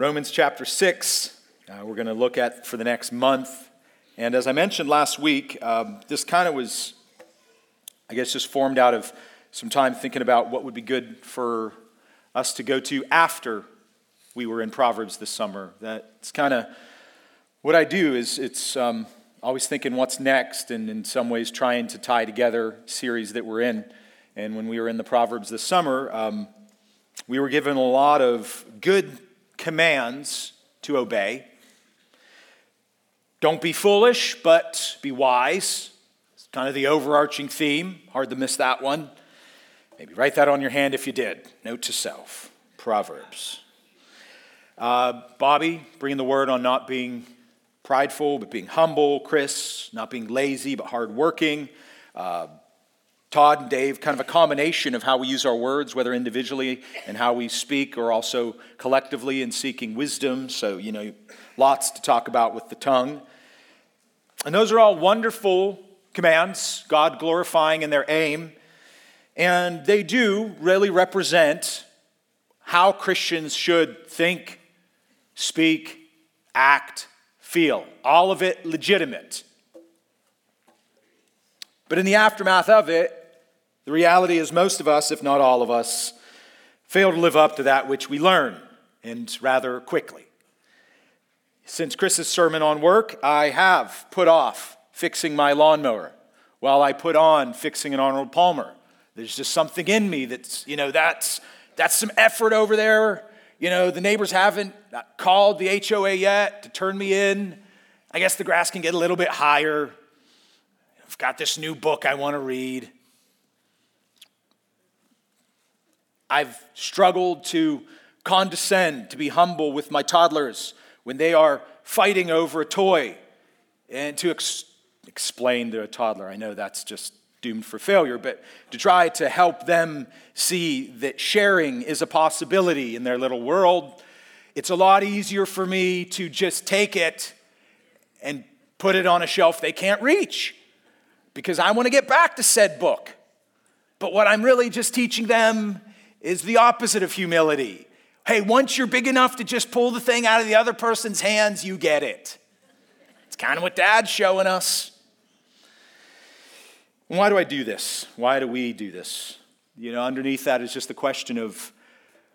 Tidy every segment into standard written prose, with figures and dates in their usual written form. Romans chapter 6, we're going to look at for the next month. And as I mentioned last week, this kind of was, I guess, just formed out of some time thinking about what would be good for us to go to after we were in Proverbs this summer. That's kind of what I do is it's always thinking what's next and in some ways trying to tie together series that we're in. And when we were in the Proverbs this summer, we were given a lot of good commands to obey. Don't be foolish, but be wise. It's kind of the overarching theme. Hard to miss that one. Maybe write that on your hand if you did. Note to self. Proverbs. Bobby, bringing the word on not being prideful, but being humble. Chris, not being lazy, but hardworking. Todd and Dave, kind of a combination of how we use our words, whether individually and how we speak, or also collectively in seeking wisdom. So, you know, lots to talk about with the tongue. And those are all wonderful commands, God glorifying in their aim. And they do really represent how Christians should think, speak, act, feel. All of it legitimate. But in the aftermath of it, the reality is most of us, if not all of us, fail to live up to that which we learn, and rather quickly. Since Chris's sermon on work, I have put off fixing my lawnmower while I put on fixing an Arnold Palmer. There's just something in me that's, you know, that's some effort over there. You know, the neighbors haven't called the HOA yet to turn me in. I guess the grass can get a little bit higher. I've got this new book I want to read. I've struggled to condescend, to be humble with my toddlers when they are fighting over a toy and to explain to a toddler. I know that's just doomed for failure, but to try to help them see that sharing is a possibility in their little world. It's a lot easier for me to just take it and put it on a shelf they can't reach because I want to get back to said book. But what I'm really just teaching them is the opposite of humility. Hey, once you're big enough to just pull the thing out of the other person's hands, you get it. It's kind of what Dad's showing us. And why do I do this? Why do we do this? You know, underneath that is just the question of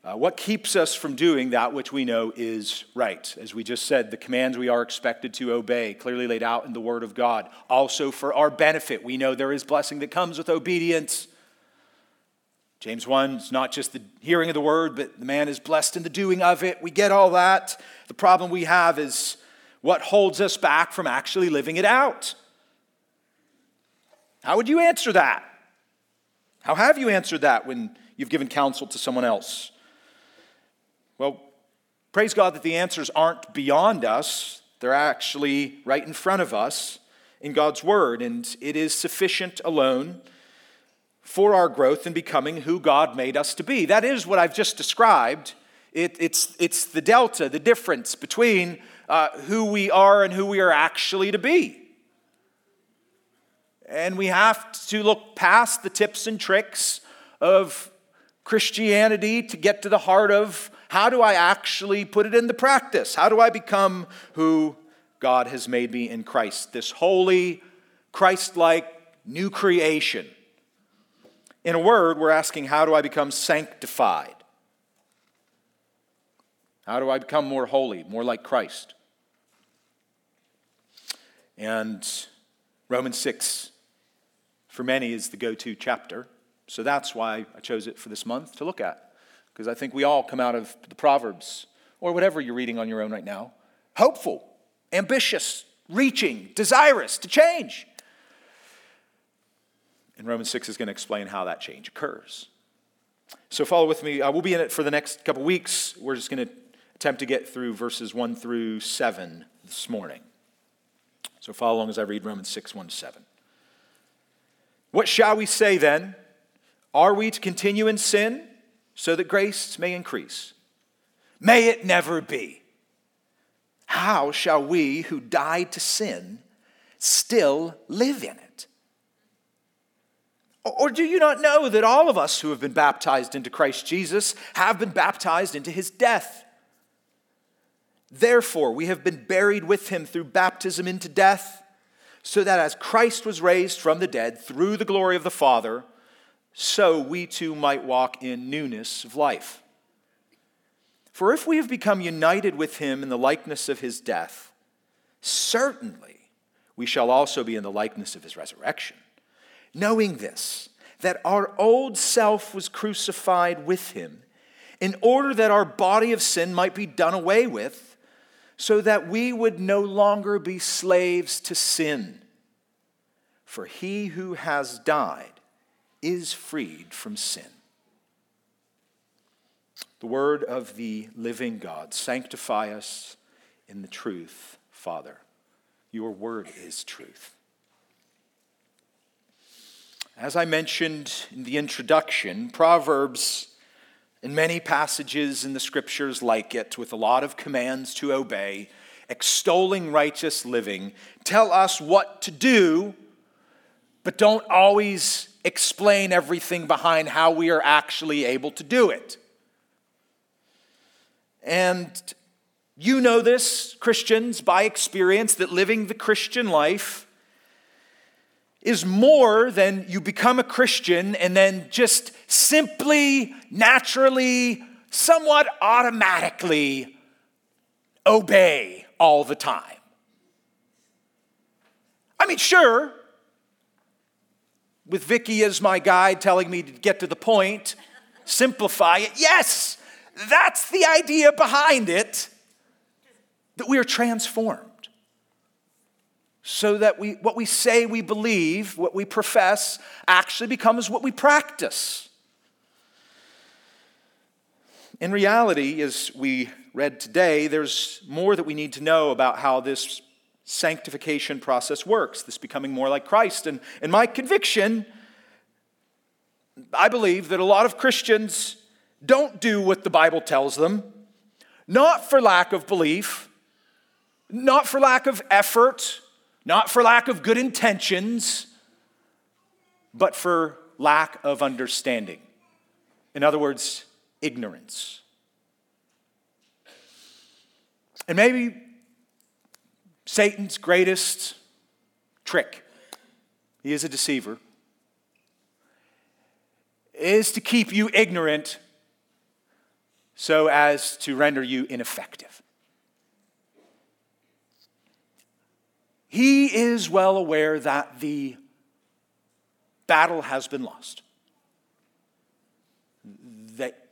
what keeps us from doing that which we know is right. As we just said, the commands we are expected to obey, clearly laid out in the Word of God. Also for our benefit, we know there is blessing that comes with obedience. James 1 is not just the hearing of the word, but the man is blessed in the doing of it. We get all that. The problem we have is what holds us back from actually living it out. How would you answer that? How have you answered that when you've given counsel to someone else? Well, praise God that the answers aren't beyond us. They're actually right in front of us in God's word, and it is sufficient alone for our growth in becoming who God made us to be. That is what I've just described. It's the delta, the difference between who we are and who we are actually to be. And we have to look past the tips and tricks of Christianity to get to the heart of how do I actually put it into practice? How do I become who God has made me in Christ? This holy, Christ-like new creation. In a word, we're asking, how do I become sanctified? How do I become more holy, more like Christ? And Romans 6, for many, is the go-to chapter. So that's why I chose it for this month to look at. Because I think we all come out of the Proverbs, or whatever you're reading on your own right now, hopeful, ambitious, reaching, desirous to change. And Romans 6 is going to explain how that change occurs. So follow with me. We'll be in it for the next couple weeks. We're just going to attempt to get through verses 1 through 7 this morning. So follow along as I read Romans 6, 1 to 7. What shall we say then? Are we to continue in sin so that grace may increase? May it never be. How shall we who died to sin still live in it? Or do you not know that all of us who have been baptized into Christ Jesus have been baptized into his death? Therefore, we have been buried with him through baptism into death, so that as Christ was raised from the dead through the glory of the Father, so we too might walk in newness of life. For if we have become united with him in the likeness of his death, certainly we shall also be in the likeness of his resurrection, knowing this, that our old self was crucified with him, in order that our body of sin might be done away with, so that we would no longer be slaves to sin. For he who has died is freed from sin. The word of the living God. Sanctify us in the truth, Father. Your word is truth. As I mentioned in the introduction, Proverbs and many passages in the scriptures like it, with a lot of commands to obey, extolling righteous living, tell us what to do, but don't always explain everything behind how we are actually able to do it. And you know this, Christians, by experience, that living the Christian life is more than you become a Christian and then just simply, naturally, somewhat automatically obey all the time. I mean, sure, with Vicky as my guide telling me to get to the point, simplify it. Yes, that's the idea behind it, that we are transformed. So that what we say we believe, what we profess, actually becomes what we practice. In reality, as we read today, there's more that we need to know about how this sanctification process works, this becoming more like Christ. And in my conviction, I believe that a lot of Christians don't do what the Bible tells them, not for lack of belief, not for lack of effort, not for lack of good intentions, but for lack of understanding. In other words, ignorance. And maybe Satan's greatest trick, he is a deceiver, is to keep you ignorant so as to render you ineffective. He is well aware that the battle has been lost, that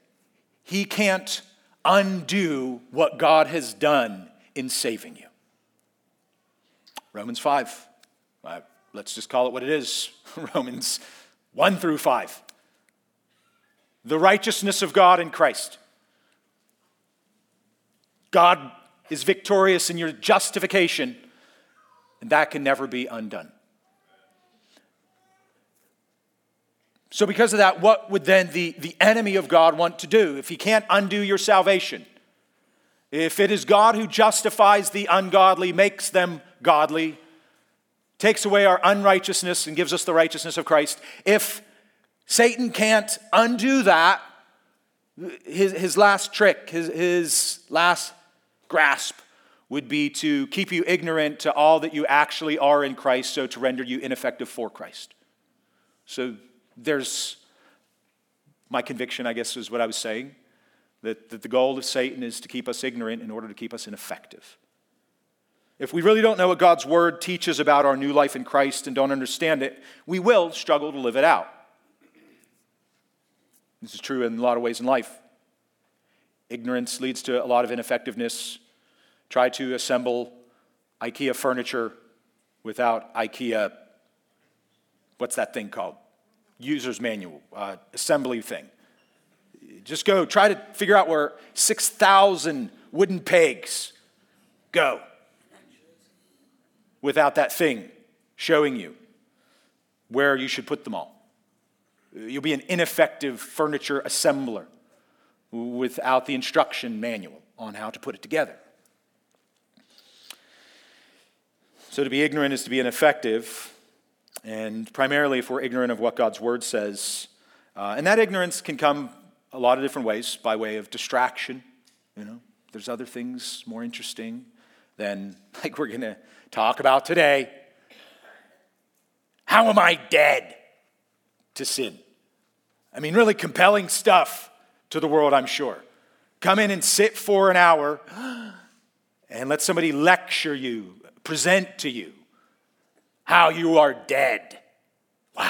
he can't undo what God has done in saving you. Romans 5. Let's just call it what it is. Romans 1 through 5. The righteousness of God in Christ. God is victorious in your justification. And that can never be undone. So because of that, what would then the enemy of God want to do if he can't undo your salvation? If it is God who justifies the ungodly, makes them godly, takes away our unrighteousness and gives us the righteousness of Christ, if Satan can't undo that, his last trick, his last grasp, would be to keep you ignorant to all that you actually are in Christ, so to render you ineffective for Christ. So there's my conviction, I guess is what I was saying, that the goal of Satan is to keep us ignorant in order to keep us ineffective. If we really don't know what God's word teaches about our new life in Christ and don't understand it, we will struggle to live it out. This is true in a lot of ways in life. Ignorance leads to a lot of ineffectiveness. Try to assemble IKEA furniture without IKEA, what's that thing called? User's manual, assembly thing. Just go, try to figure out where 6,000 wooden pegs go without that thing showing you where you should put them all. You'll be an ineffective furniture assembler without the instruction manual on how to put it together. So to be ignorant is to be ineffective, and primarily if we're ignorant of what God's word says. And that ignorance can come a lot of different ways, by way of distraction, There's other things more interesting than like we're going to talk about today. How am I dead to sin? I mean, really compelling stuff to the world, I'm sure. Come in and sit for an hour and let somebody lecture you, present to you how you are dead. Wow.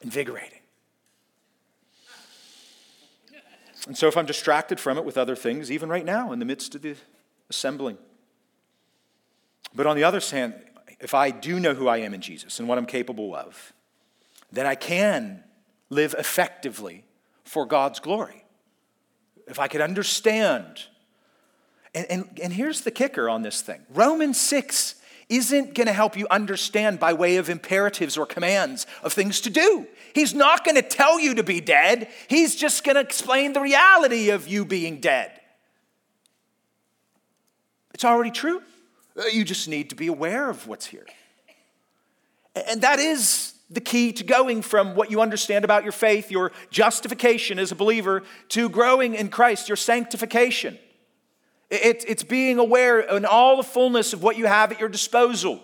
Invigorating. And so if I'm distracted from it with other things, even right now in the midst of the assembling. But on the other hand, if I do know who I am in Jesus and what I'm capable of, then I can live effectively for God's glory. If I could understand. And here's the kicker on this thing. Romans 6 isn't going to help you understand by way of imperatives or commands of things to do. He's not going to tell you to be dead. He's just going to explain the reality of you being dead. It's already true. You just need to be aware of what's here. And that is the key to going from what you understand about your faith, your justification as a believer, to growing in Christ, your sanctification. It's being aware in all the fullness of what you have at your disposal.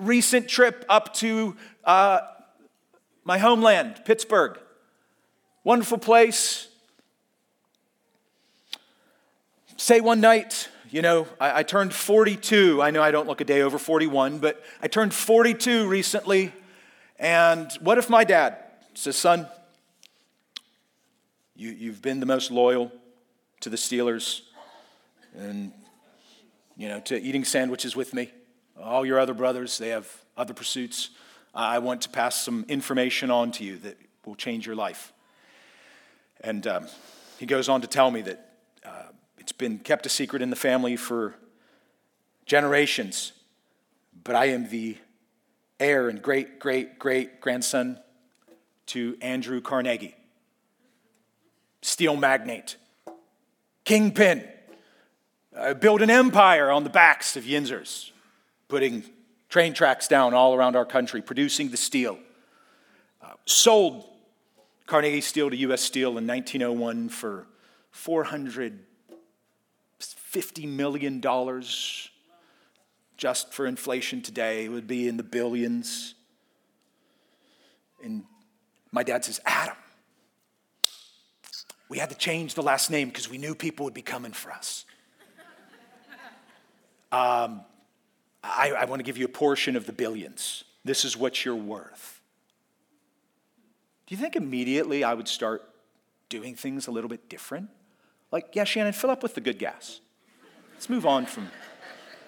Recent trip up to my homeland, Pittsburgh. Wonderful place. Say one night, you know, I turned 42. I know I don't look a day over 41, but I turned 42 recently. And what if my dad says, son, you've been the most loyal to the Steelers and, you know, to eating sandwiches with me. All your other brothers, they have other pursuits. I want to pass some information on to you that will change your life. And he goes on to tell me that it's been kept a secret in the family for generations, but I am the heir and great-great-great-grandson to Andrew Carnegie, steel magnate, kingpin. Build an empire on the backs of Yinzers, putting train tracks down all around our country, producing the steel. Sold Carnegie Steel to U.S. Steel in 1901 for $450 million. Just for inflation today, it would be in the billions. And my dad says, Adam, we had to change the last name because we knew people would be coming for us. I want to give you a portion of the billions. This is what you're worth. Do you think immediately I would start doing things a little bit different? Like, yeah, Shannon, fill up with the good gas. Let's move on from,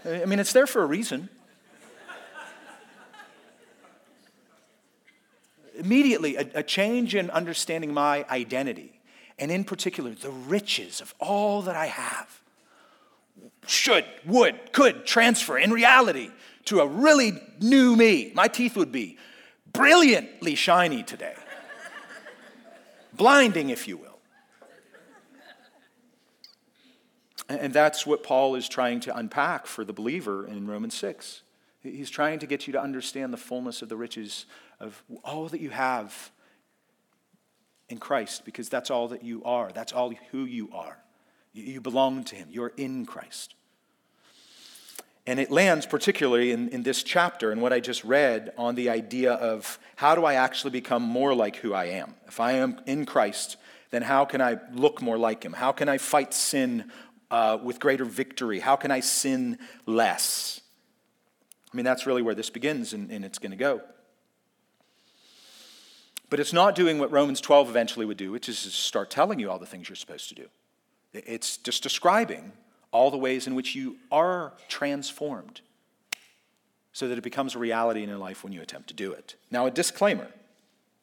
I mean, it's there for a reason. Immediately, a change in understanding my identity, and in particular, the riches of all that I have, should, would, could transfer in reality to a really new me. My teeth would be brilliantly shiny today. Blinding, if you will. And that's what Paul is trying to unpack for the believer in Romans 6. He's trying to get you to understand the fullness of the riches of all that you have in Christ, because that's all that you are. That's all who you are. You belong to him. You're in Christ. And it lands particularly in this chapter and what I just read on the idea of how do I actually become more like who I am? If I am in Christ, then how can I look more like him? How can I fight sin with greater victory? How can I sin less? I mean, that's really where this begins, and it's going to go. But it's not doing what Romans 12 eventually would do, which is to start telling you all the things you're supposed to do. It's just describing all the ways in which you are transformed so that it becomes a reality in your life when you attempt to do it. Now, a disclaimer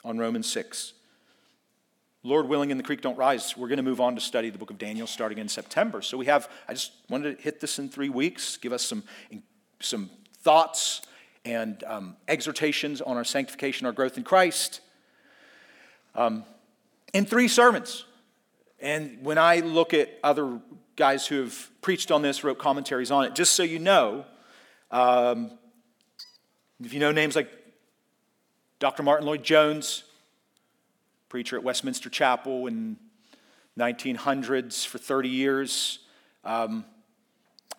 on Romans 6. Lord willing, and the creek don't rise, we're going to move on to study the book of Daniel starting in September. So we have, I just wanted to hit this in 3 weeks, give us some thoughts and exhortations on our sanctification, our growth in Christ, in 3 sermons. And when I look at other guys who have preached on this, wrote commentaries on it, just so you know, if you know names like Dr. Martin Lloyd-Jones, preacher at Westminster Chapel and 1900s for 30 years.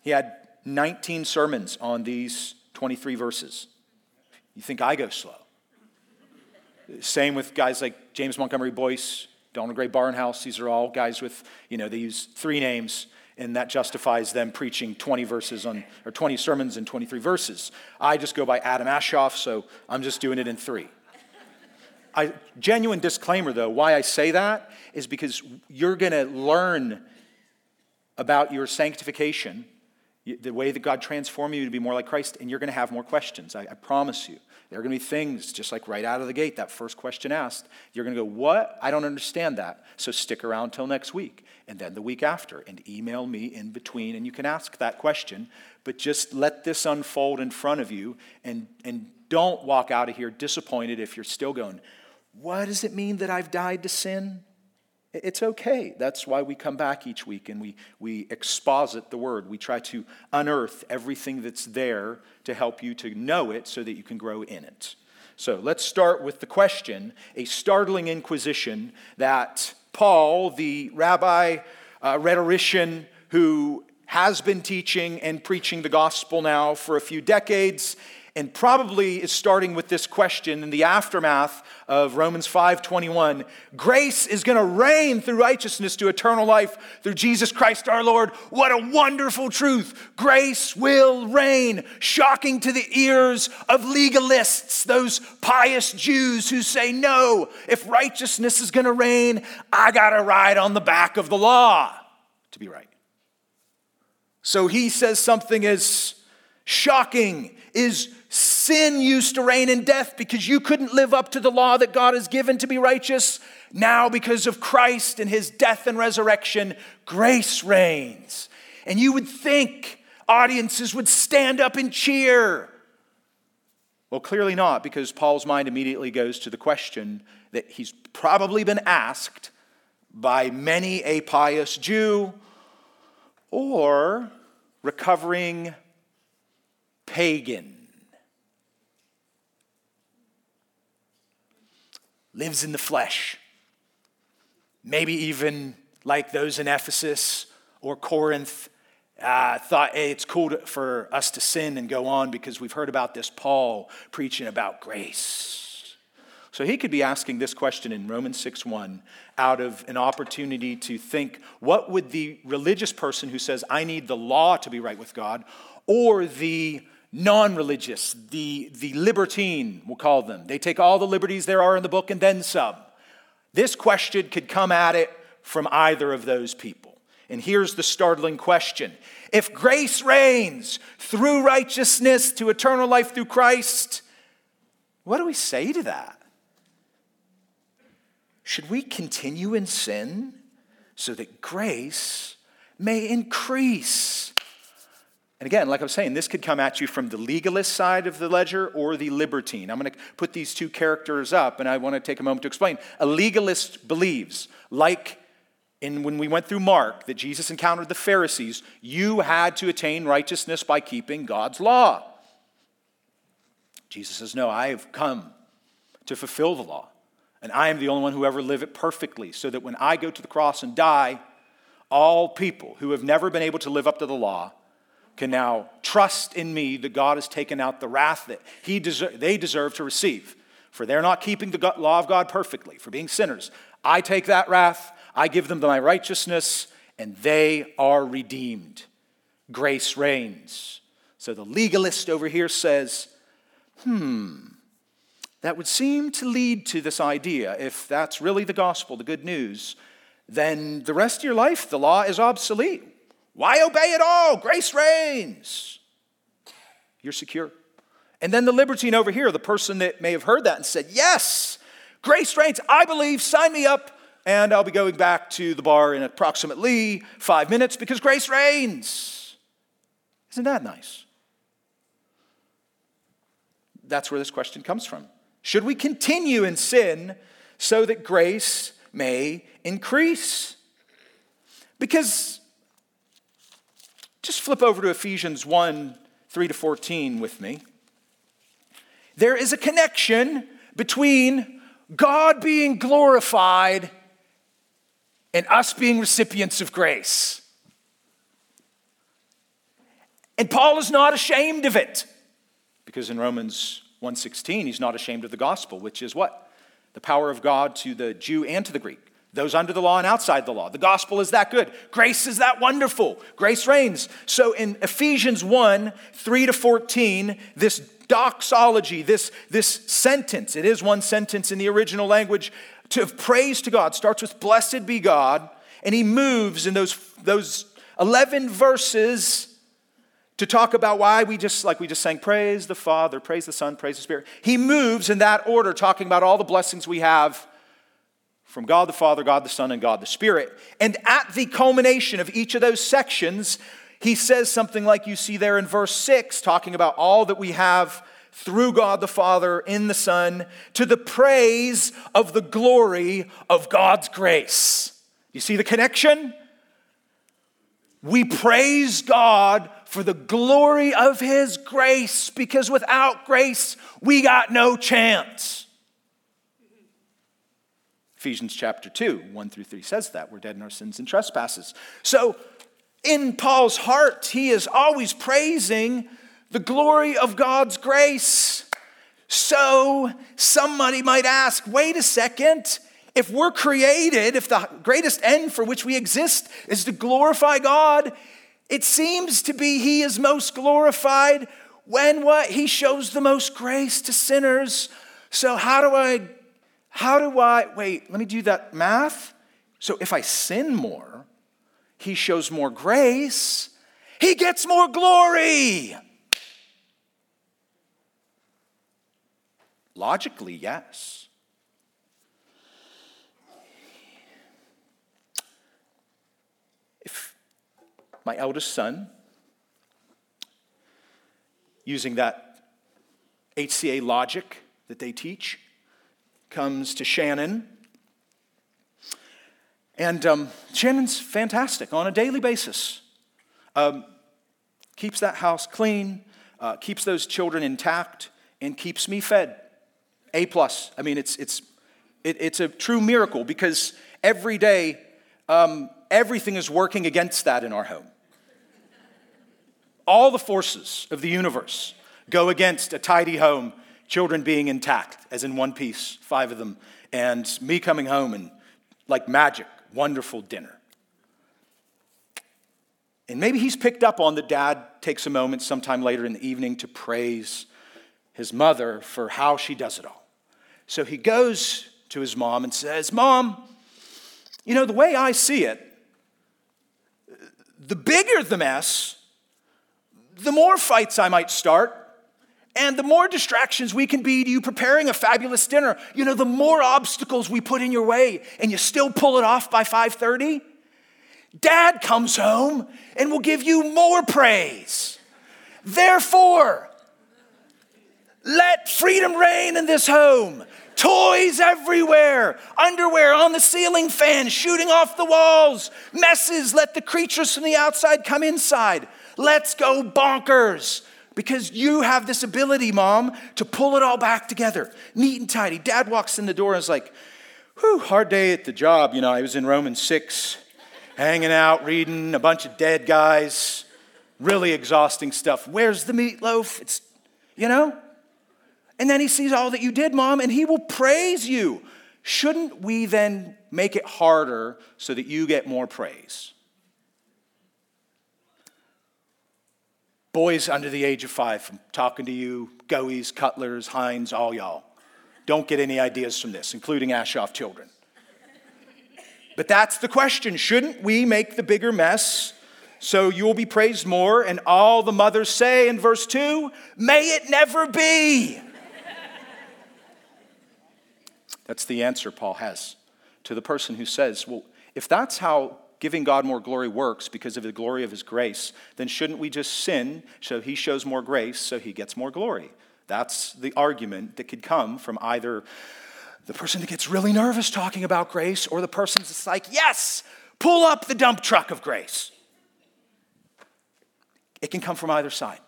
He had 19 sermons on these 23 verses. You think I go slow? Same with guys like James Montgomery Boyce, Donald Gray Barnhouse. These are all guys with, they use three names, and that justifies them preaching 20 sermons in 23 verses. I just go by Adam Ashoff, so I'm just doing it in three. Genuine disclaimer, though, why I say that is because you're going to learn about your sanctification, the way that God transformed you to be more like Christ, and you're going to have more questions. I promise you. There are going to be things, just like right out of the gate, that first question asked, you're going to go, what? I don't understand that. So stick around till next week, and then the week after, and email me in between, and you can ask that question, but just let this unfold in front of you, and don't walk out of here disappointed if you're still going, what does it mean that I've died to sin? It's okay. That's why we come back each week and we exposit the word. We try to unearth everything that's there to help you to know it so that you can grow in it. So let's start with the question, a startling inquisition that Paul, the rabbi, rhetorician who has been teaching and preaching the gospel now for a few decades, and probably is starting with this question in the aftermath of Romans 5:21. Grace is going to reign through righteousness to eternal life through Jesus Christ our Lord. What a wonderful truth. Grace will reign. Shocking to the ears of legalists, those pious Jews who say, no, if righteousness is going to reign, I got to ride on the back of the law to be right. So he says something as shocking is sin used to reign in death because you couldn't live up to the law that God has given to be righteous. Now, because of Christ and his death and resurrection, grace reigns. And you would think audiences would stand up and cheer. Well, clearly not, because Paul's mind immediately goes to the question that he's probably been asked by many a pious Jew or recovering pagan. Lives in the flesh. Maybe even like those in Ephesus or Corinth thought, hey, it's cool for us to sin and go on because we've heard about this Paul preaching about grace. So he could be asking this question in Romans 6:1 out of an opportunity to think, what would the religious person who says, I need the law to be right with God, or the non-religious, the libertine, we'll call them. They take all the liberties there are in the book and then some. This question could come at it from either of those people. And here's the startling question. If grace reigns through righteousness to eternal life through Christ, what do we say to that? Should we continue in sin so that grace may increase? And again, like I was saying, this could come at you from the legalist side of the ledger or the libertine. I'm going to put these two characters up, and I want to take a moment to explain. A legalist believes, like when we went through Mark, that Jesus encountered the Pharisees, you had to attain righteousness by keeping God's law. Jesus says, no, I have come to fulfill the law, and I am the only one who ever lived it perfectly, so that when I go to the cross and die, all people who have never been able to live up to the law can now trust in me that God has taken out the wrath that they deserve to receive. For they're not keeping the law of God perfectly, for being sinners. I take that wrath, I give them my righteousness, and they are redeemed. Grace reigns. So the legalist over here says, that would seem to lead to this idea, if that's really the gospel, the good news, then the rest of your life, the law is obsolete. Why obey it all? Grace reigns. You're secure. And then the libertine over here, the person that may have heard that and said, yes, grace reigns. I believe, sign me up, and I'll be going back to the bar in approximately 5 minutes because grace reigns. Isn't that nice? That's where this question comes from. Should we continue in sin so that grace may increase? Because just flip over to Ephesians 1:3-14 with me. There is a connection between God being glorified and us being recipients of grace. And Paul is not ashamed of it, because in Romans 1:16, he's not ashamed of the gospel, which is what? The power of God to the Jew and to the Greek, those under the law and outside the law. The gospel is that good. Grace is that wonderful. Grace reigns. So in Ephesians 1:3-14, this doxology, this sentence, it is one sentence in the original language, of praise to God, starts with blessed be God, and he moves in those 11 verses to talk about why we just sang, praise the Father, praise the Son, praise the Spirit. He moves in that order, talking about all the blessings we have from God the Father, God the Son, and God the Spirit. And at the culmination of each of those sections, he says something like you see there in verse 6, talking about all that we have through God the Father in the Son, to the praise of the glory of God's grace. You see the connection? We praise God for the glory of his grace, because without grace, we got no chance. Ephesians chapter 2:1-3 says that. We're dead in our sins and trespasses. So in Paul's heart, he is always praising the glory of God's grace. So somebody might ask, wait a second, if we're created, if the greatest end for which we exist is to glorify God, it seems to be he is most glorified when what? He shows the most grace to sinners. So wait, let me do that math. So if I sin more, he shows more grace, he gets more glory. Logically, yes. If my eldest son, using that HCA logic that they teach, comes to Shannon, and Shannon's fantastic on a daily basis. Keeps that house clean, keeps those children intact, and keeps me fed. A+. I mean, it's a true miracle, because every day, everything is working against that in our home. All the forces of the universe go against a tidy home, children being intact, as in one piece, 5 of them, and me coming home and, like magic, wonderful dinner. And maybe he's picked up on that dad takes a moment sometime later in the evening to praise his mother for how she does it all. So he goes to his mom and says, Mom, you know, the way I see it, the bigger the mess, the more fights I might start, and the more distractions we can be to you preparing a fabulous dinner. You know, the more obstacles we put in your way, and you still pull it off by 5:30, Dad comes home and will give you more praise. Therefore, let freedom reign in this home. Toys everywhere, underwear on the ceiling fan, shooting off the walls, messes, let the creatures from the outside come inside. Let's go bonkers. Because you have this ability, Mom, to pull it all back together, neat and tidy. Dad walks in the door and is like, whew, hard day at the job. You know, I was in Romans 6, hanging out, reading a bunch of dead guys, really exhausting stuff. Where's the meatloaf? It's, you know? And then he sees all that you did, Mom, and he will praise you. Shouldn't we then make it harder so that you get more praise? Boys under the age of 5, I'm talking to you, Goeys, Cutlers, Hines, all y'all. Don't get any ideas from this, including Ashoff children. But that's the question. Shouldn't we make the bigger mess so you'll be praised more? And all the mothers say in verse 2, may it never be. That's the answer Paul has to the person who says, well, if that's how giving God more glory works because of the glory of his grace, then shouldn't we just sin so he shows more grace so he gets more glory? That's the argument that could come from either the person that gets really nervous talking about grace or the person that's like, yes, pull up the dump truck of grace. It can come from either side.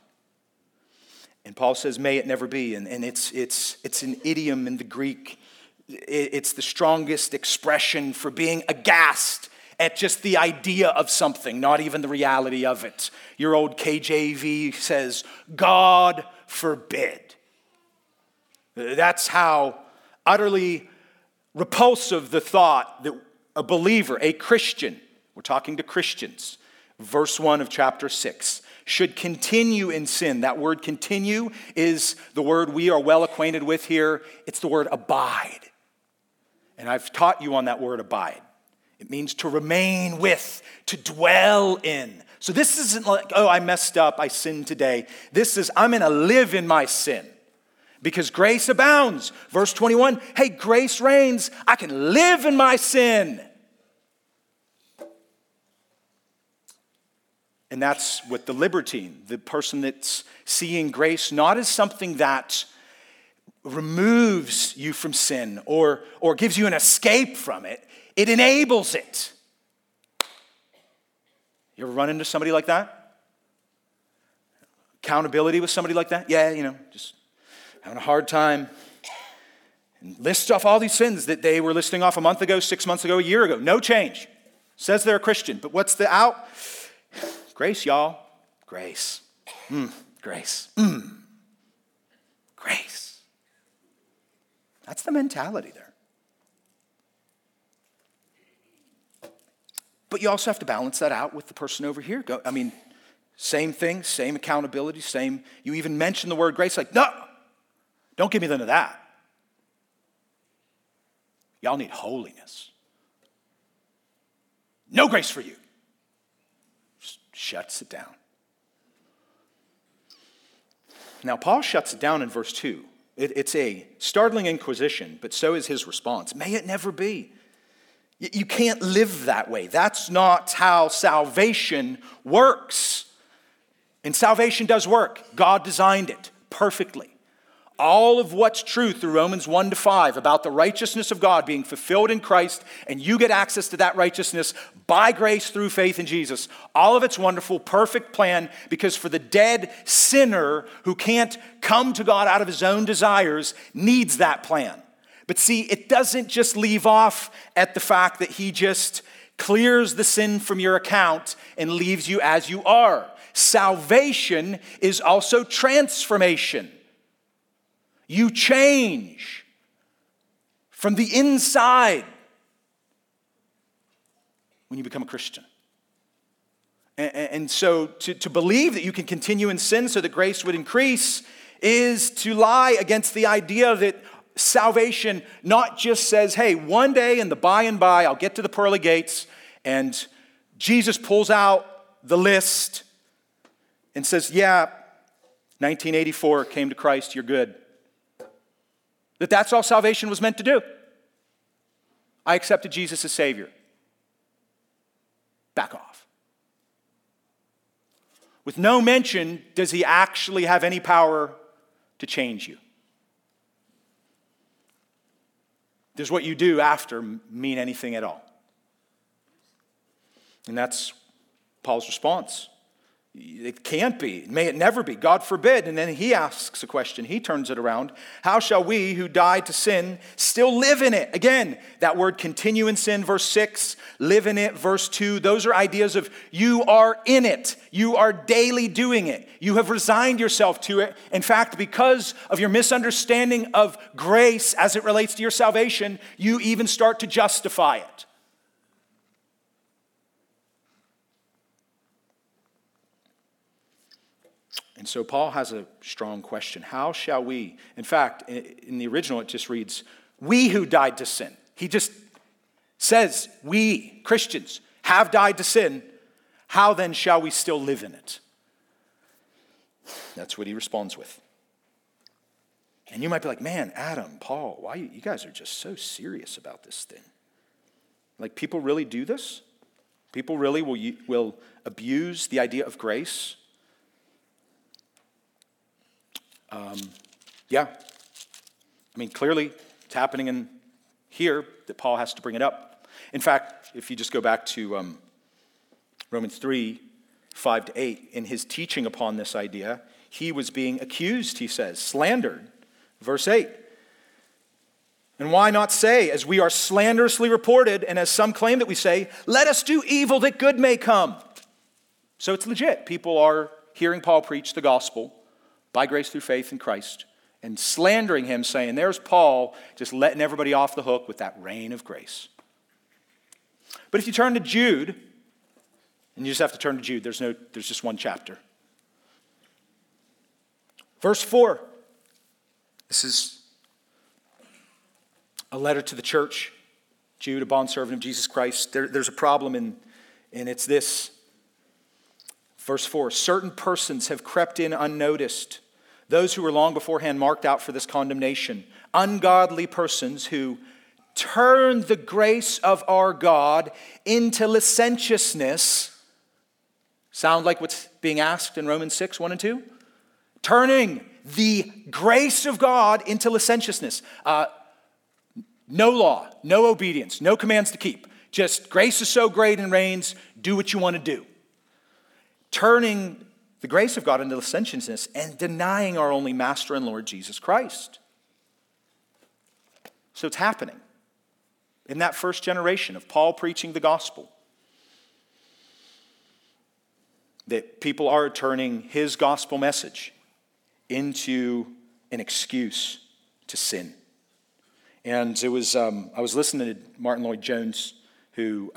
And Paul says, may it never be. And it's an idiom in the Greek. It's the strongest expression for being aghast at just the idea of something, not even the reality of it. Your old KJV says, God forbid. That's how utterly repulsive the thought that a believer, a Christian, we're talking to Christians, verse 1 of chapter 6, should continue in sin. That word continue is the word we are well acquainted with here. It's the word abide. And I've taught you on that word abide. It means to remain with, to dwell in. So this isn't like, oh, I messed up, I sinned today. This is, I'm going to live in my sin because grace abounds. Verse 21, hey, grace reigns. I can live in my sin. And that's what the libertine, the person that's seeing grace not as something that removes you from sin or gives you an escape from it. It enables it. You ever run into somebody like that? Accountability with somebody like that? Yeah, just having a hard time. And lists off all these sins that they were listing off a month ago, 6 months ago, a year ago. No change. Says they're a Christian. But what's the out? Grace, y'all. Grace. Grace. Grace. That's the mentality there. But you also have to balance that out with the person over here. Same thing, same accountability, same. You even mention the word grace, like, no, don't give me none of that. Y'all need holiness. No grace for you. Just shuts it down. Now, Paul shuts it down in verse 2. It's a startling inquisition, but so is his response. May it never be. You can't live that way. That's not how salvation works. And salvation does work. God designed it perfectly. All of what's true through Romans 1-5 about the righteousness of God being fulfilled in Christ, and you get access to that righteousness by grace through faith in Jesus. All of its wonderful, perfect plan, because for the dead sinner who can't come to God out of his own desires needs that plan. But see, it doesn't just leave off at the fact that he just clears the sin from your account and leaves you as you are. Salvation is also transformation. You change from the inside when you become a Christian. And so to believe that you can continue in sin so that grace would increase is to lie against the idea that salvation not just says, hey, one day in the by and by, I'll get to the pearly gates, and Jesus pulls out the list and says, yeah, 1984 came to Christ, you're good. That's all salvation was meant to do. I accepted Jesus as Savior. Back off. With no mention, does he actually have any power to change you? Does what you do after mean anything at all? And that's Paul's response. It can't be. May it never be. God forbid. And then he asks a question. He turns it around. How shall we who died to sin still live in it? Again, that word continue in sin, verse 6, live in it, verse 2. Those are ideas of you are in it. You are daily doing it. You have resigned yourself to it. In fact, because of your misunderstanding of grace as it relates to your salvation, you even start to justify it. And so Paul has a strong question. How shall we? In fact, in the original, it just reads, we who died to sin. He just says, we, Christians, have died to sin. How then shall we still live in it? That's what he responds with. And you might be like, man, Adam, Paul, why you guys are just so serious about this thing. Like, people really do this? People really will abuse the idea of grace? Clearly it's happening in here that Paul has to bring it up. In fact, if you just go back to Romans 3:5-8, in his teaching upon this idea, he was being accused, he says, slandered. Verse 8, And why not say, as we are slanderously reported, and as some claim that we say, let us do evil that good may come. So it's legit. People are hearing Paul preach the gospel by grace through faith in Christ and slandering him, saying, there's Paul just letting everybody off the hook with that reign of grace. But if you turn to Jude, and you just have to turn to Jude, there's just one chapter. Verse 4. This is a letter to the church, Jude, a bondservant of Jesus Christ. There's a problem, and it's this. Verse 4, certain persons have crept in unnoticed, those who were long beforehand marked out for this condemnation, ungodly persons who turn the grace of our God into licentiousness. Sound like what's being asked in Romans 6, 1 and 2? Turning the grace of God into licentiousness. No law, no obedience, no commands to keep. Just grace is so great and reigns, do what you want to do. Turning the grace of God into licentiousness and denying our only Master and Lord Jesus Christ. So it's happening in that first generation of Paul preaching the gospel. That people are turning his gospel message into an excuse to sin. And it was, I was listening to Martin Lloyd-Jones, who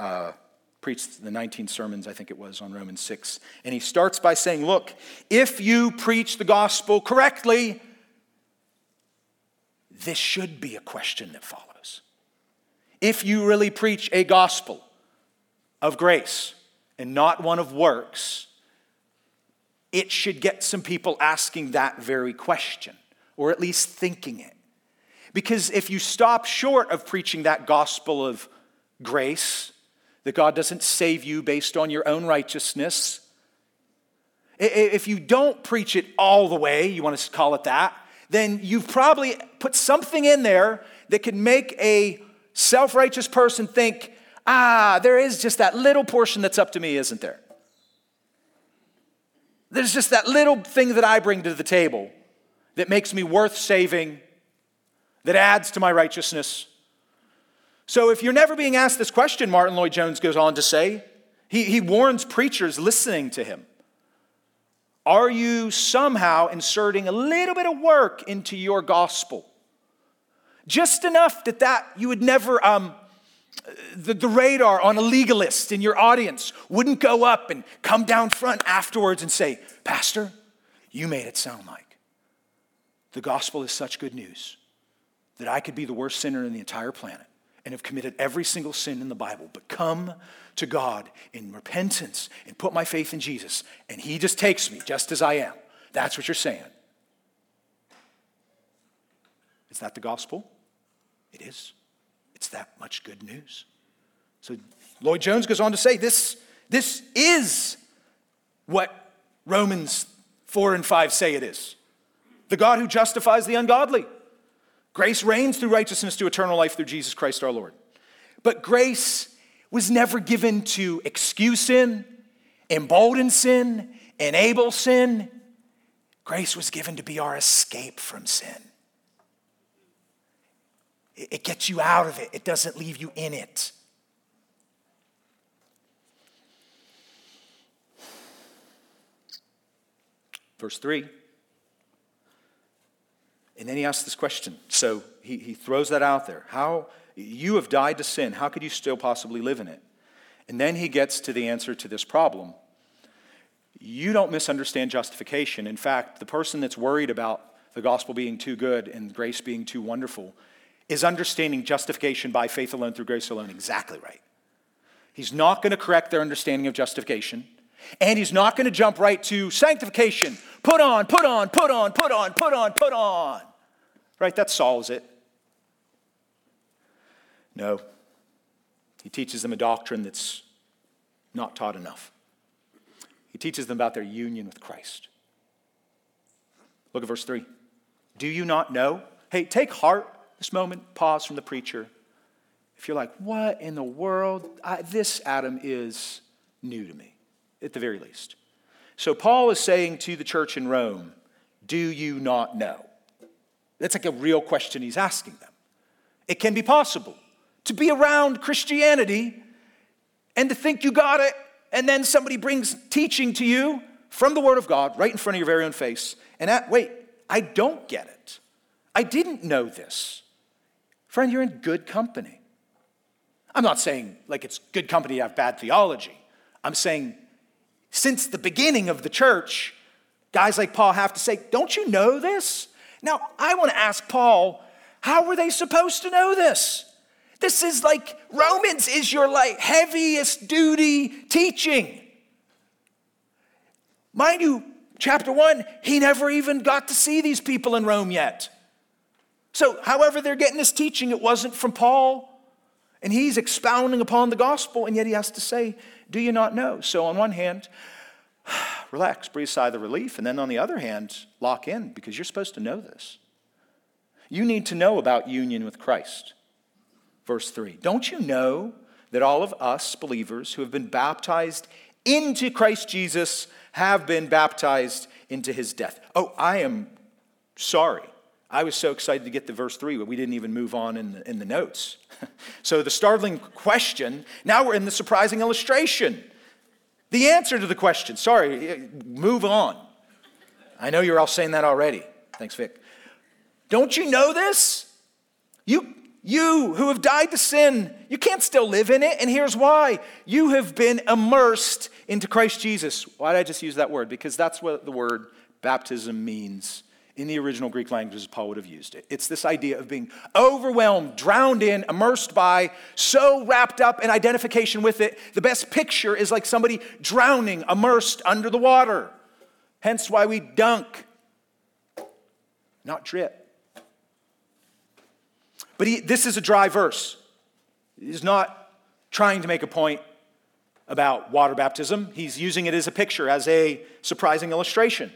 preached the 19 sermons, I think it was, on Romans 6. And he starts by saying, look, if you preach the gospel correctly, this should be a question that follows. If you really preach a gospel of grace and not one of works, it should get some people asking that very question, or at least thinking it. Because if you stop short of preaching that gospel of grace, that God doesn't save you based on your own righteousness, if you don't preach it all the way, you want to call it that, then you've probably put something in there that can make a self-righteous person think, there is just that little portion that's up to me, isn't there? There's just that little thing that I bring to the table that makes me worth saving, that adds to my righteousness. So if you're never being asked this question, Martin Lloyd-Jones goes on to say, he warns preachers listening to him, are you somehow inserting a little bit of work into your gospel? Just enough that you would never, the radar on a legalist in your audience wouldn't go up and come down front afterwards and say, Pastor, you made it sound like the gospel is such good news that I could be the worst sinner in the entire planet and have committed every single sin in the Bible, but come to God in repentance and put my faith in Jesus, and he just takes me just as I am. That's what you're saying. Is that the gospel? It is. It's that much good news. So Lloyd-Jones goes on to say this is what Romans 4 and 5 say it is. The God who justifies the ungodly. Grace reigns through righteousness to eternal life through Jesus Christ our Lord. But grace was never given to excuse sin, embolden sin, enable sin. Grace was given to be our escape from sin. It gets you out of it. It doesn't leave you in it. Verse 3. And then he asks this question. So he throws that out there. How you have died to sin. How could you still possibly live in it? And then he gets to the answer to this problem. You don't misunderstand justification. In fact, the person that's worried about the gospel being too good and grace being too wonderful is understanding justification by faith alone through grace alone exactly right. He's not going to correct their understanding of justification. And he's not going to jump right to sanctification. Put on, put on, put on, put on, put on, put on. Right? That solves it. No. He teaches them a doctrine that's not taught enough. He teaches them about their union with Christ. Look at verse 3. Do you not know? Hey, take heart this moment. Pause from the preacher. If you're like, what in the world? This Adam is new to me, at the very least. So Paul is saying to the church in Rome, do you not know? That's like a real question he's asking them. It can be possible to be around Christianity and to think you got it, and then somebody brings teaching to you from the Word of God right in front of your very own face, and wait, I don't get it. I didn't know this. Friend, you're in good company. I'm not saying like it's good company to have bad theology. I'm saying since the beginning of the church, guys like Paul have to say, don't you know this? Now, I want to ask Paul, how were they supposed to know this? This is like, Romans is your like heaviest duty teaching. Mind you, chapter 1, he never even got to see these people in Rome yet. So however they're getting this teaching, it wasn't from Paul. And he's expounding upon the gospel, and yet he has to say, do you not know? So on one hand, relax, breathe a sigh of relief, and then on the other hand, lock in, because you're supposed to know this. You need to know about union with Christ. Verse 3, don't you know that all of us believers who have been baptized into Christ Jesus have been baptized into his death? Oh, I am sorry. I was so excited to get to verse 3, but we didn't even move on in the notes. So the startling question, now we're in the surprising illustration. The answer to the question, sorry, move on. I know you're all saying that already. Thanks, Vic. Don't you know this? You who have died to sin, you can't still live in it, and here's why. You have been immersed into Christ Jesus. Why did I just use that word? Because that's what the word baptism means. In the original Greek languages, Paul would have used it. It's this idea of being overwhelmed, drowned in, immersed by, so wrapped up in identification with it. The best picture is like somebody drowning, immersed under the water. Hence why we dunk, not drip. But this is a dry verse. He's not trying to make a point about water baptism. He's using it as a picture, as a surprising illustration.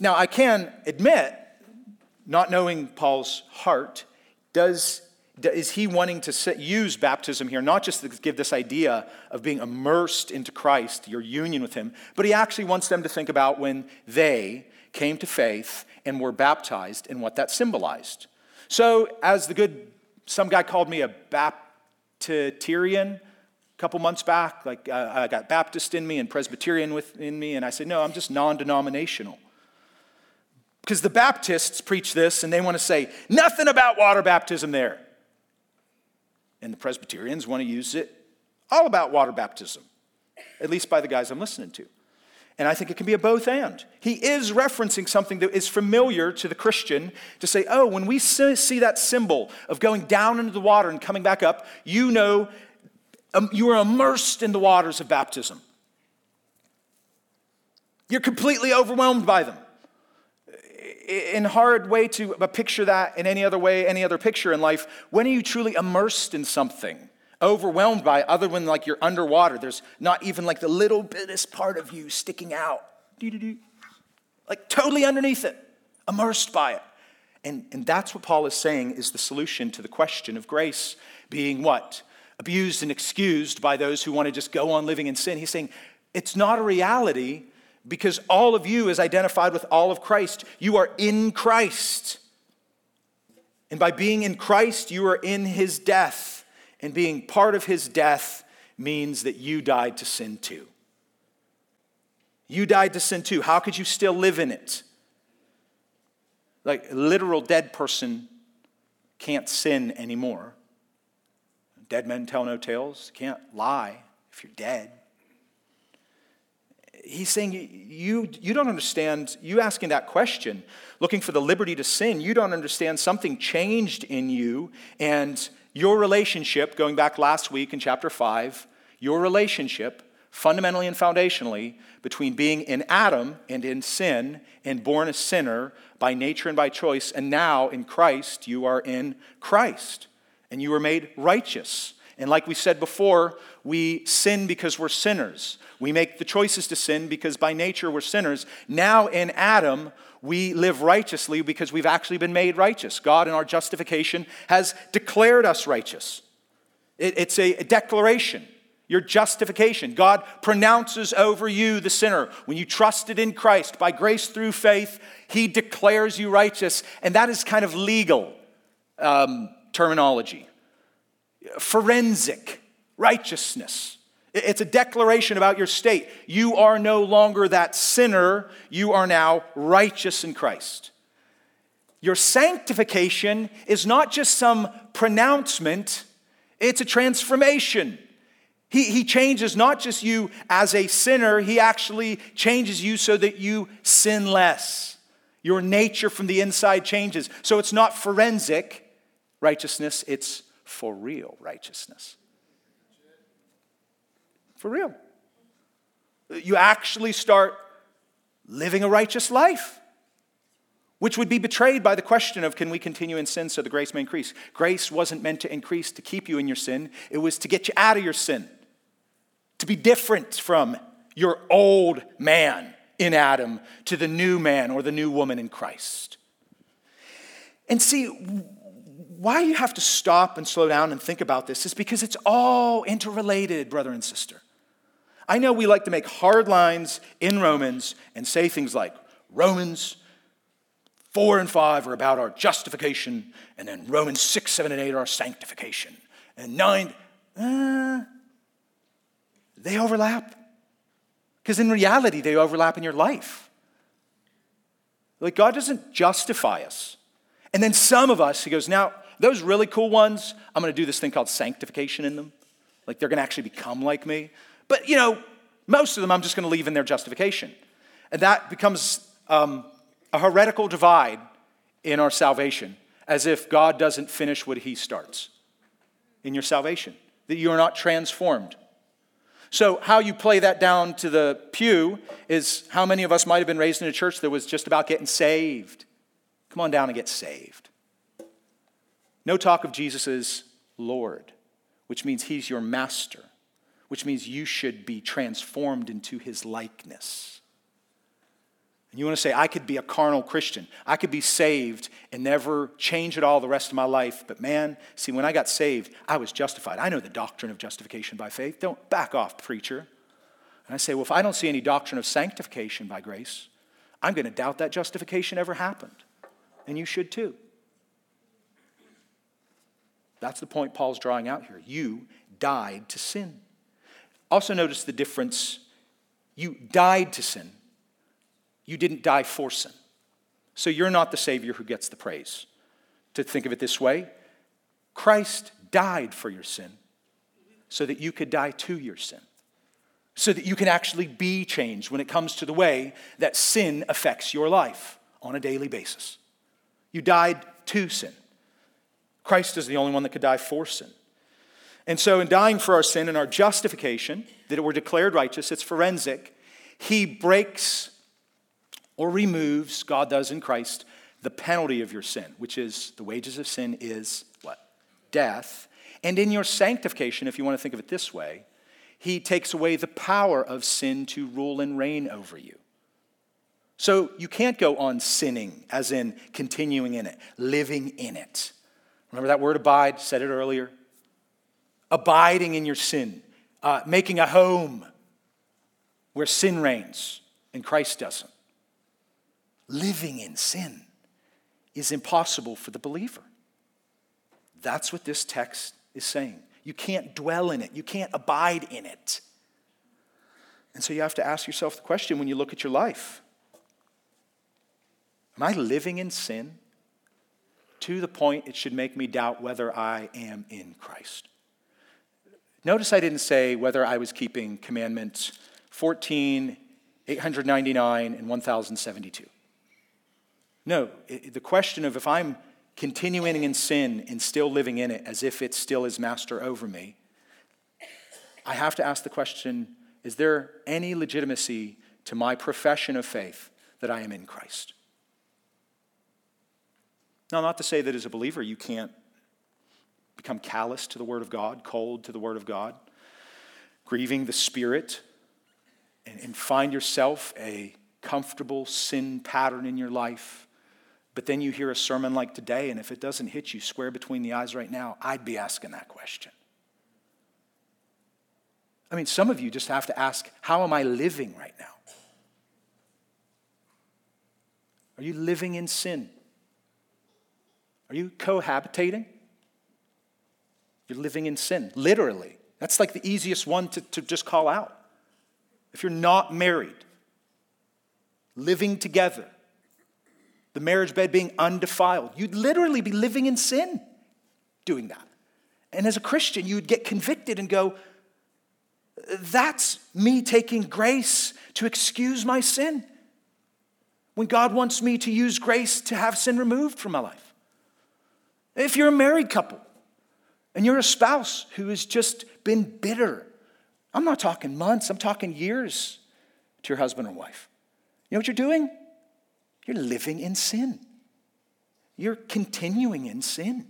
Now, I can admit, not knowing Paul's heart, is he wanting to use baptism here, not just to give this idea of being immersed into Christ, your union with him, but he actually wants them to think about when they came to faith and were baptized and what that symbolized. So, as some guy called me a Baptitarian a couple months back, like I got Baptist in me and Presbyterian within me, and I said, no, I'm just non-denominational. Because the Baptists preach this, and they want to say, nothing about water baptism there. And the Presbyterians want to use it all about water baptism, at least by the guys I'm listening to. And I think it can be a both and. He is referencing something that is familiar to the Christian to say, oh, when we see that symbol of going down into the water and coming back up, you know you are immersed in the waters of baptism. You're completely overwhelmed by them. In hard way to picture that in any other way, any other picture in life, when are you truly immersed in something, overwhelmed by other than like you're underwater? There's not even like the little bitest part of you sticking out, like totally underneath it, immersed by it. And that's what Paul is saying is the solution to the question of grace being what? Abused and excused by those who want to just go on living in sin. He's saying it's not a reality, because all of you is identified with all of Christ. You are in Christ. And by being in Christ, you are in his death. And being part of his death means that you died to sin too. You died to sin too. How could you still live in it? Like a literal dead person can't sin anymore. Dead men tell no tales. You can't lie if you're dead. He's saying, you don't understand, you asking that question, looking for the liberty to sin, you don't understand something changed in you and your relationship, going back last week in chapter 5, your relationship fundamentally and foundationally between being in Adam and in sin and born a sinner by nature and by choice, and now in Christ, you are in Christ and you were made righteous. And like we said before, we sin because we're sinners. We make the choices to sin because by nature we're sinners. Now in Adam, we live righteously because we've actually been made righteous. God in our justification has declared us righteous. It's a declaration, your justification. God pronounces over you, the sinner. When you trusted in Christ by grace through faith, he declares you righteous. And that is kind of legal. terminology. Forensic righteousness. It's a declaration about your state. You are no longer that sinner. You are now righteous in Christ. Your sanctification is not just some pronouncement. It's a transformation. He changes not just you as a sinner. He actually changes you so that you sin less. Your nature from the inside changes. So it's not forensic righteousness. It's for real righteousness. For real. You actually start living a righteous life, which would be betrayed by the question of, can we continue in sin so the grace may increase? Grace wasn't meant to increase to keep you in your sin. It was to get you out of your sin, to be different from your old man in Adam to the new man or the new woman in Christ. And see, why you have to stop and slow down and think about this is because it's all interrelated, brother and sister. I know we like to make hard lines in Romans and say things like, Romans 4 and 5 are about our justification, and then Romans 6, 7, and 8 are our sanctification, and 9, they overlap. Because in reality, they overlap in your life. Like, God doesn't justify us. And then some of us, he goes, now, those really cool ones, I'm going to do this thing called sanctification in them. Like, they're going to actually become like me. But, you know, most of them I'm just going to leave in their justification. And that becomes a heretical divide in our salvation, as if God doesn't finish what he starts in your salvation, that you are not transformed. So how you play that down to the pew is how many of us might have been raised in a church that was just about getting saved. Come on down and get saved. No talk of Jesus as Lord, which means he's your master, which means you should be transformed into his likeness. And you want to say, I could be a carnal Christian. I could be saved and never change at all the rest of my life. But man, see, when I got saved, I was justified. I know the doctrine of justification by faith. Don't back off, preacher. And I say, well, if I don't see any doctrine of sanctification by grace, I'm going to doubt that justification ever happened. And you should too. That's the point Paul's drawing out here. You died to sin. Also notice the difference. You died to sin. You didn't die for sin. So you're not the Savior who gets the praise. To think of it this way, Christ died for your sin so that you could die to your sin, so that you can actually be changed when it comes to the way that sin affects your life on a daily basis. You died to sin. Christ is the only one that could die for sin. And so in dying for our sin and our justification, that we're declared righteous, it's forensic, he breaks or removes, God does in Christ, the penalty of your sin, which is the wages of sin is what? Death. And in your sanctification, if you want to think of it this way, he takes away the power of sin to rule and reign over you. So you can't go on sinning, as in continuing in it, living in it. Remember that word abide, said it earlier. Abiding in your sin, making a home where sin reigns and Christ doesn't. Living in sin is impossible for the believer. That's what this text is saying. You can't dwell in it. You can't abide in it. And so you have to ask yourself the question when you look at your life. Am I living in sin to the point it should make me doubt whether I am in Christ? Notice I didn't say whether I was keeping commandments 14, 899, and 1072. No, the question of if I'm continuing in sin and still living in it as if it still is master over me, I have to ask the question, is there any legitimacy to my profession of faith that I am in Christ? Now, not to say that as a believer you can't become callous to the Word of God, cold to the Word of God, grieving the Spirit, and find yourself a comfortable sin pattern in your life. But then you hear a sermon like today, and if it doesn't hit you square between the eyes right now, I'd be asking that question. I mean, some of you just have to ask, how am I living right now? Are you living in sin? Are you cohabitating? You're living in sin, literally. That's like the easiest one to just call out. If you're not married, living together, the marriage bed being undefiled, you'd literally be living in sin doing that. And as a Christian, you would get convicted and go, that's me taking grace to excuse my sin, when God wants me to use grace to have sin removed from my life. If you're a married couple and you're a spouse who has just been bitter, I'm not talking months, I'm talking years to your husband or wife. You know what you're doing? You're living in sin. You're continuing in sin.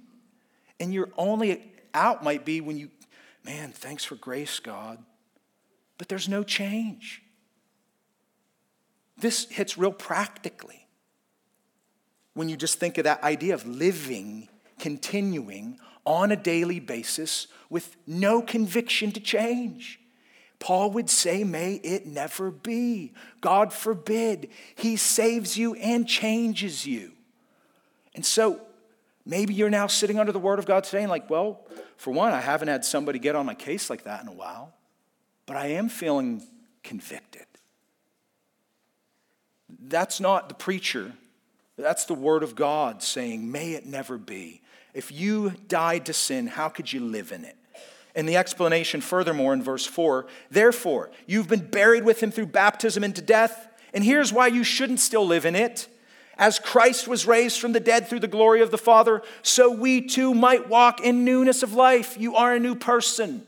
And your only out might be when you, man, thanks for grace, God. But there's no change. This hits real practically when you just think of that idea of living, continuing on a daily basis with no conviction to change. Paul would say, may it never be. God forbid. He saves you and changes you. And so maybe you're now sitting under the word of God today and like, well, for one, I haven't had somebody get on my case like that in a while, but I am feeling convicted. That's not the preacher. That's the word of God saying, may it never be. If you died to sin, how could you live in it? And the explanation furthermore in verse 4, therefore, you've been buried with him through baptism into death, and here's why you shouldn't still live in it. As Christ was raised from the dead through the glory of the Father, so we too might walk in newness of life. You are a new person.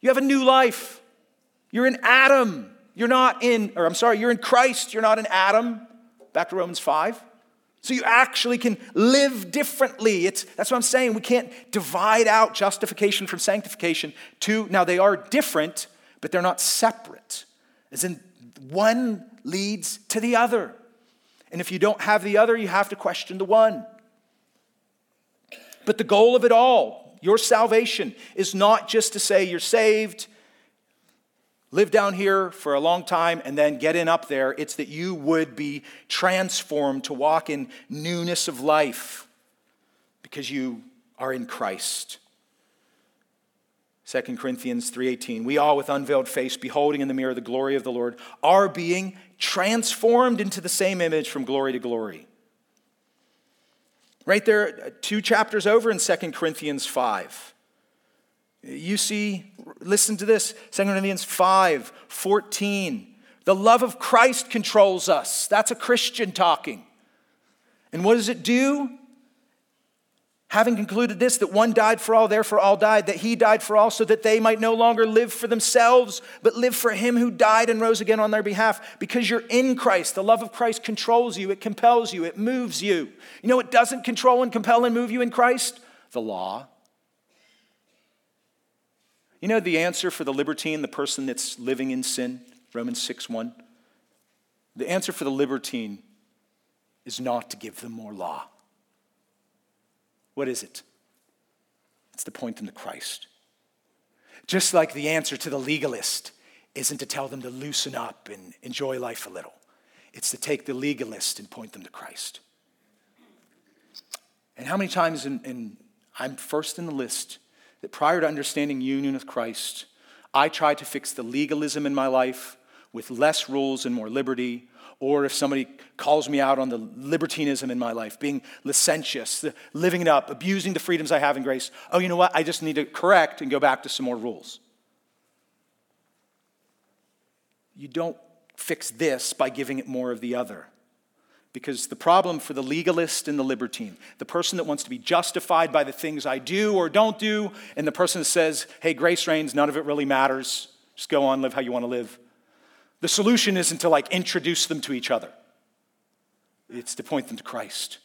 You have a new life. You're in Adam. You're in Christ. You're not in Adam. Back to Romans 5. So you actually can live differently. That's what I'm saying. We can't divide out justification from sanctification. Now they are different, but they're not separate. As in, one leads to the other. And if you don't have the other, you have to question the one. But the goal of it all, your salvation, is not just to say you're saved, live down here for a long time, and then get in up there. It's that you would be transformed to walk in newness of life because you are in Christ. 2 Corinthians 3:18, we all with unveiled face, beholding in the mirror the glory of the Lord, are being transformed into the same image from glory to glory. Right there, two chapters over in 2 Corinthians 5. You see, listen to this, 2 Corinthians 5:14. The love of Christ controls us. That's a Christian talking. And what does it do? Having concluded this, that one died for all, therefore all died, that he died for all, so that they might no longer live for themselves, but live for him who died and rose again on their behalf. Because you're in Christ, the love of Christ controls you, it compels you, it moves you. You know what doesn't control and compel and move you in Christ? The law. You know the answer for the libertine, the person that's living in sin, Romans 6:1? The answer for the libertine is not to give them more law. What is it? It's to point them to Christ. Just like the answer to the legalist isn't to tell them to loosen up and enjoy life a little. It's to take the legalist and point them to Christ. And how many times, and I'm first in the list, that prior to understanding union with Christ, I tried to fix the legalism in my life with less rules and more liberty, or if somebody calls me out on the libertinism in my life, being licentious, living it up, abusing the freedoms I have in grace, oh, you know what? I just need to correct and go back to some more rules. You don't fix this by giving it more of the other. Because the problem for the legalist and the libertine, the person that wants to be justified by the things I do or don't do, and the person that says, hey, grace reigns, none of it really matters. Just go on, live how you want to live. The solution isn't to introduce them to each other. It's to point them to Christ.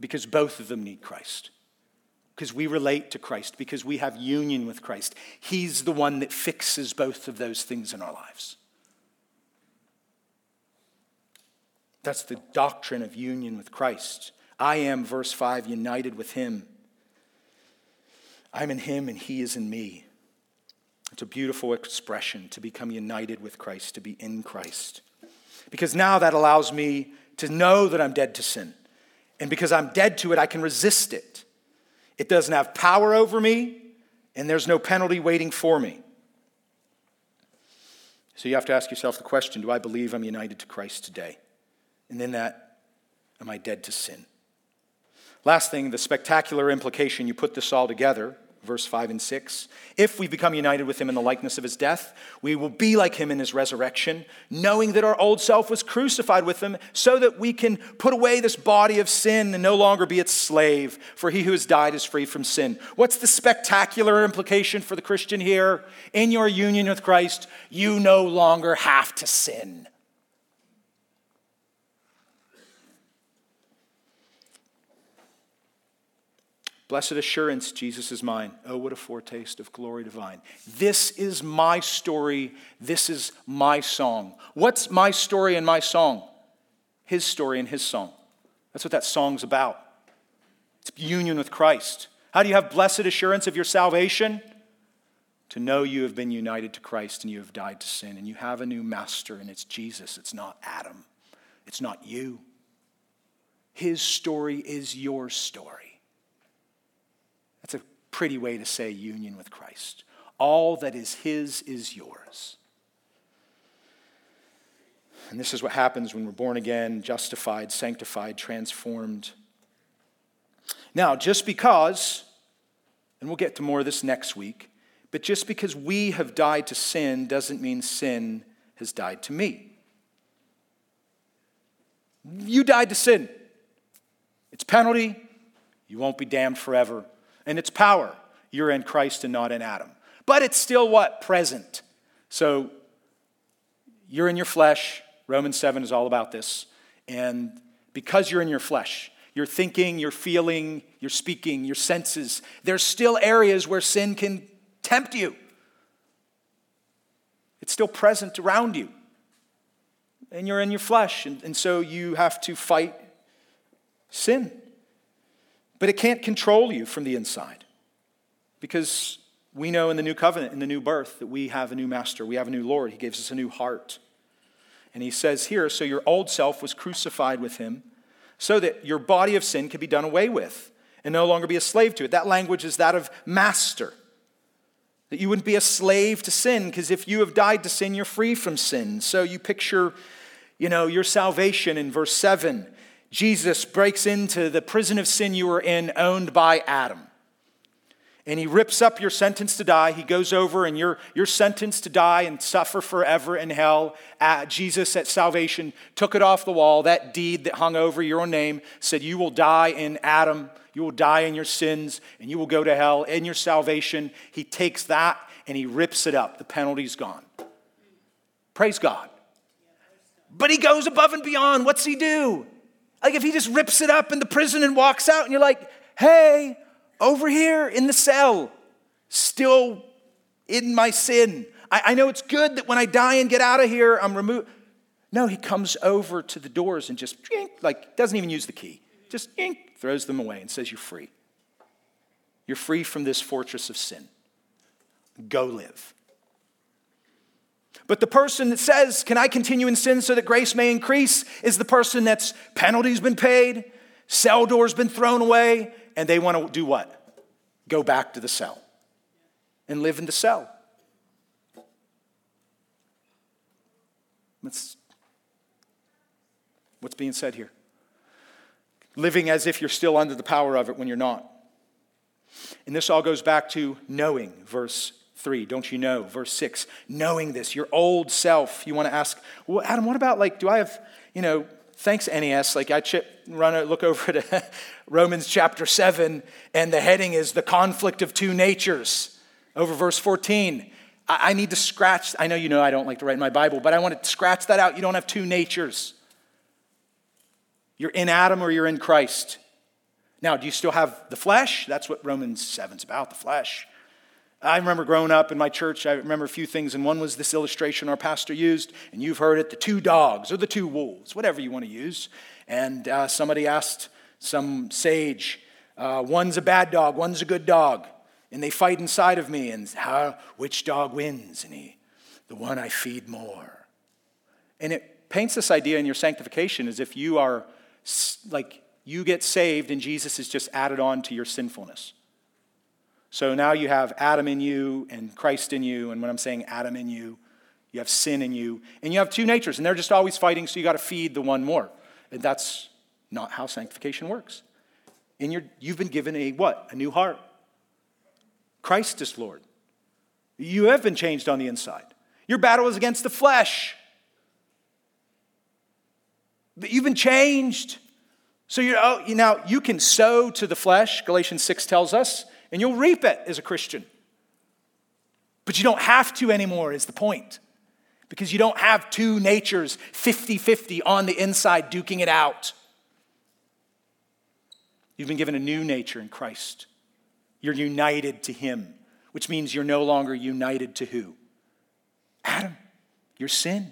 Because both of them need Christ. Because we relate to Christ. Because we have union with Christ. He's the one that fixes both of those things in our lives. That's the doctrine of union with Christ. I am, verse 5, united with him. I'm in him and he is in me. It's a beautiful expression to become united with Christ, to be in Christ. Because now that allows me to know that I'm dead to sin. And because I'm dead to it, I can resist it. It doesn't have power over me, and there's no penalty waiting for me. So you have to ask yourself the question, do I believe I'm united to Christ today? And in that, am I dead to sin? Last thing, the spectacular implication, you put this all together, verse 5 and 6. If we become united with him in the likeness of his death, we will be like him in his resurrection, knowing that our old self was crucified with him so that we can put away this body of sin and no longer be its slave, for he who has died is free from sin. What's the spectacular implication for the Christian here? In your union with Christ, you no longer have to sin. Blessed assurance, Jesus is mine. Oh, what a foretaste of glory divine. This is my story. This is my song. What's my story and my song? His story and his song. That's what that song's about. It's union with Christ. How do you have blessed assurance of your salvation? To know you have been united to Christ and you have died to sin and you have a new master, and it's Jesus. It's not Adam. It's not you. His story is your story. That's a pretty way to say union with Christ. All that is his is yours. And this is what happens when we're born again, justified, sanctified, transformed. Now, just because, and we'll get to more of this next week, but just because we have died to sin doesn't mean sin has died to me. You died to sin. It's penalty. You won't be damned forever. And its power, you're in Christ and not in Adam. But it's still what? Present. So you're in your flesh. Romans 7 is all about this. And because you're in your flesh, you're thinking, you're feeling, you're speaking, your senses, there's still areas where sin can tempt you. It's still present around you. And you're in your flesh. And so you have to fight sin. But it can't control you from the inside, because we know in the new covenant, in the new birth, that we have a new master. We have a new Lord. He gives us a new heart. And he says here, so your old self was crucified with him so that your body of sin could be done away with and no longer be a slave to it. That language is that of master, that you wouldn't be a slave to sin, because if you have died to sin, you're free from sin. So you picture, your salvation in verse 7. Jesus breaks into the prison of sin you were in, owned by Adam. And he rips up your sentence to die. He goes over, and you're sentenced to die and suffer forever in hell. Jesus at salvation took it off the wall. That deed that hung over your name said you will die in Adam. You will die in your sins, and you will go to hell. In your salvation, he takes that, and he rips it up. The penalty's gone. Praise God. But he goes above and beyond. What's he do? Like if he just rips it up in the prison and walks out, and you're like, hey, over here in the cell, still in my sin. I know it's good that when I die and get out of here, I'm removed. No, he comes over to the doors and just, doesn't even use the key. Just throws them away and says, you're free. You're free from this fortress of sin. Go live. But the person that says, can I continue in sin so that grace may increase, is the person that's penalty's been paid, cell door's been thrown away, and they want to do what? Go back to the cell and live in the cell. That's what's being said here. Living as if you're still under the power of it when you're not. And this all goes back to knowing, verse 3, don't you know? Verse 6, knowing this, your old self. You want to ask, well, Adam, what about do I have, thanks NES, look over to Romans chapter 7, and the heading is the conflict of two natures. Over verse 14, I need to scratch, I know I don't like to write in my Bible, but I want to scratch that out. You don't have two natures. You're in Adam or you're in Christ. Now, do you still have the flesh? That's what Romans 7's about, the flesh. I remember growing up in my church, I remember a few things, and one was this illustration our pastor used, and you've heard it, the two dogs or the two wolves, whatever you want to use. And somebody asked some sage, one's a bad dog, one's a good dog, and they fight inside of me, and which dog wins? And the one I feed more. And it paints this idea in your sanctification as if you are, you get saved and Jesus is just added on to your sinfulness. So now you have Adam in you and Christ in you. And when I'm saying Adam in you, you have sin in you. And you have two natures, and they're just always fighting, so you got to feed the one more. And that's not how sanctification works. And you've been given a what? A new heart. Christ is Lord. You have been changed on the inside. Your battle is against the flesh. But you've been changed. So now you can sow to the flesh, Galatians 6 tells us, and you'll reap it as a Christian. But you don't have to anymore is the point. Because you don't have two natures 50-50 on the inside duking it out. You've been given a new nature in Christ. You're united to him, which means you're no longer united to who? Adam, your sin,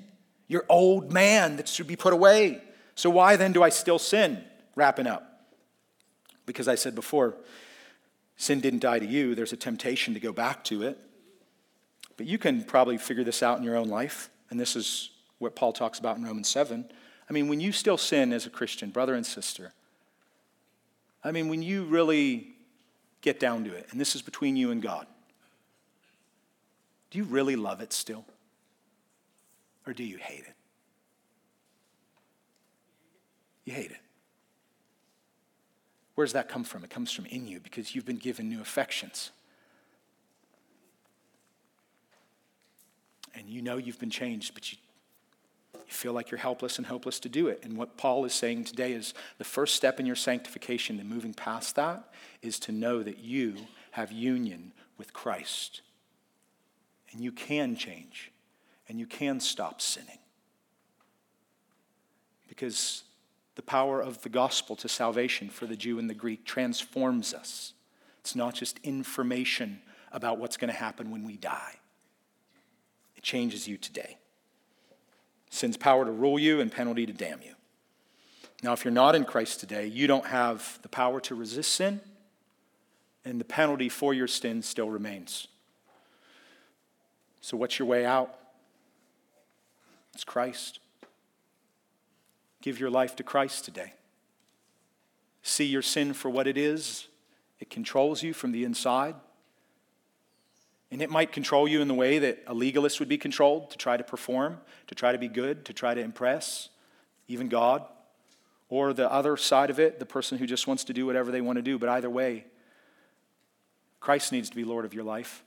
your old man that should be put away. So why then do I still sin? Wrapping up. Because I said before, sin didn't die to you. There's a temptation to go back to it. But you can probably figure this out in your own life. And this is what Paul talks about in Romans 7. I mean, when you still sin as a Christian, brother and sister, I mean, when you really get down to it, and this is between you and God, do you really love it still? Or do you hate it? You hate it. Where does that come from? It comes from in you because you've been given new affections. And you know you've been changed, but you feel like you're helpless and hopeless to do it. And what Paul is saying today is the first step in your sanctification to moving past that is to know that you have union with Christ. And you can change. And you can stop sinning. Because the power of the gospel to salvation for the Jew and the Greek transforms us. It's not just information about what's going to happen when we die. It changes you today. Sin's power to rule you and penalty to damn you. Now, if you're not in Christ today, you don't have the power to resist sin, and the penalty for your sin still remains. So what's your way out? It's Christ. Give your life to Christ today. See your sin for what it is. It controls you from the inside. And it might control you in the way that a legalist would be controlled, to try to perform, to try to be good, to try to impress, even God. Or the other side of it, the person who just wants to do whatever they want to do. But either way, Christ needs to be Lord of your life.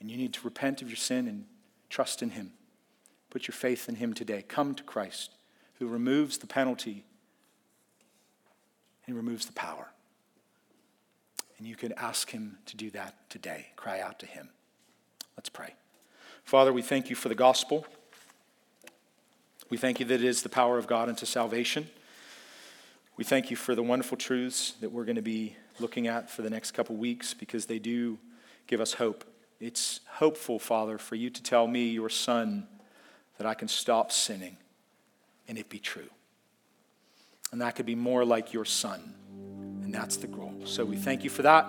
And you need to repent of your sin and trust in him. Put your faith in him today. Come to Christ, who removes the penalty and removes the power. And you can ask him to do that today. Cry out to him. Let's pray. Father, we thank you for the gospel. We thank you that it is the power of God unto salvation. We thank you for the wonderful truths that we're going to be looking at for the next couple weeks, because they do give us hope. It's hopeful, Father, for you to tell me, your son, that I can stop sinning and it be true. And that could be more like your son. And that's the goal. So we thank you for that.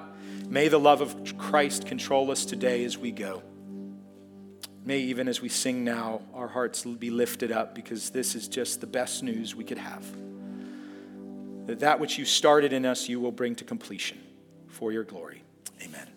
May the love of Christ control us today as we go. May even as we sing now, our hearts be lifted up, because this is just the best news we could have. That which you started in us, you will bring to completion for your glory. Amen.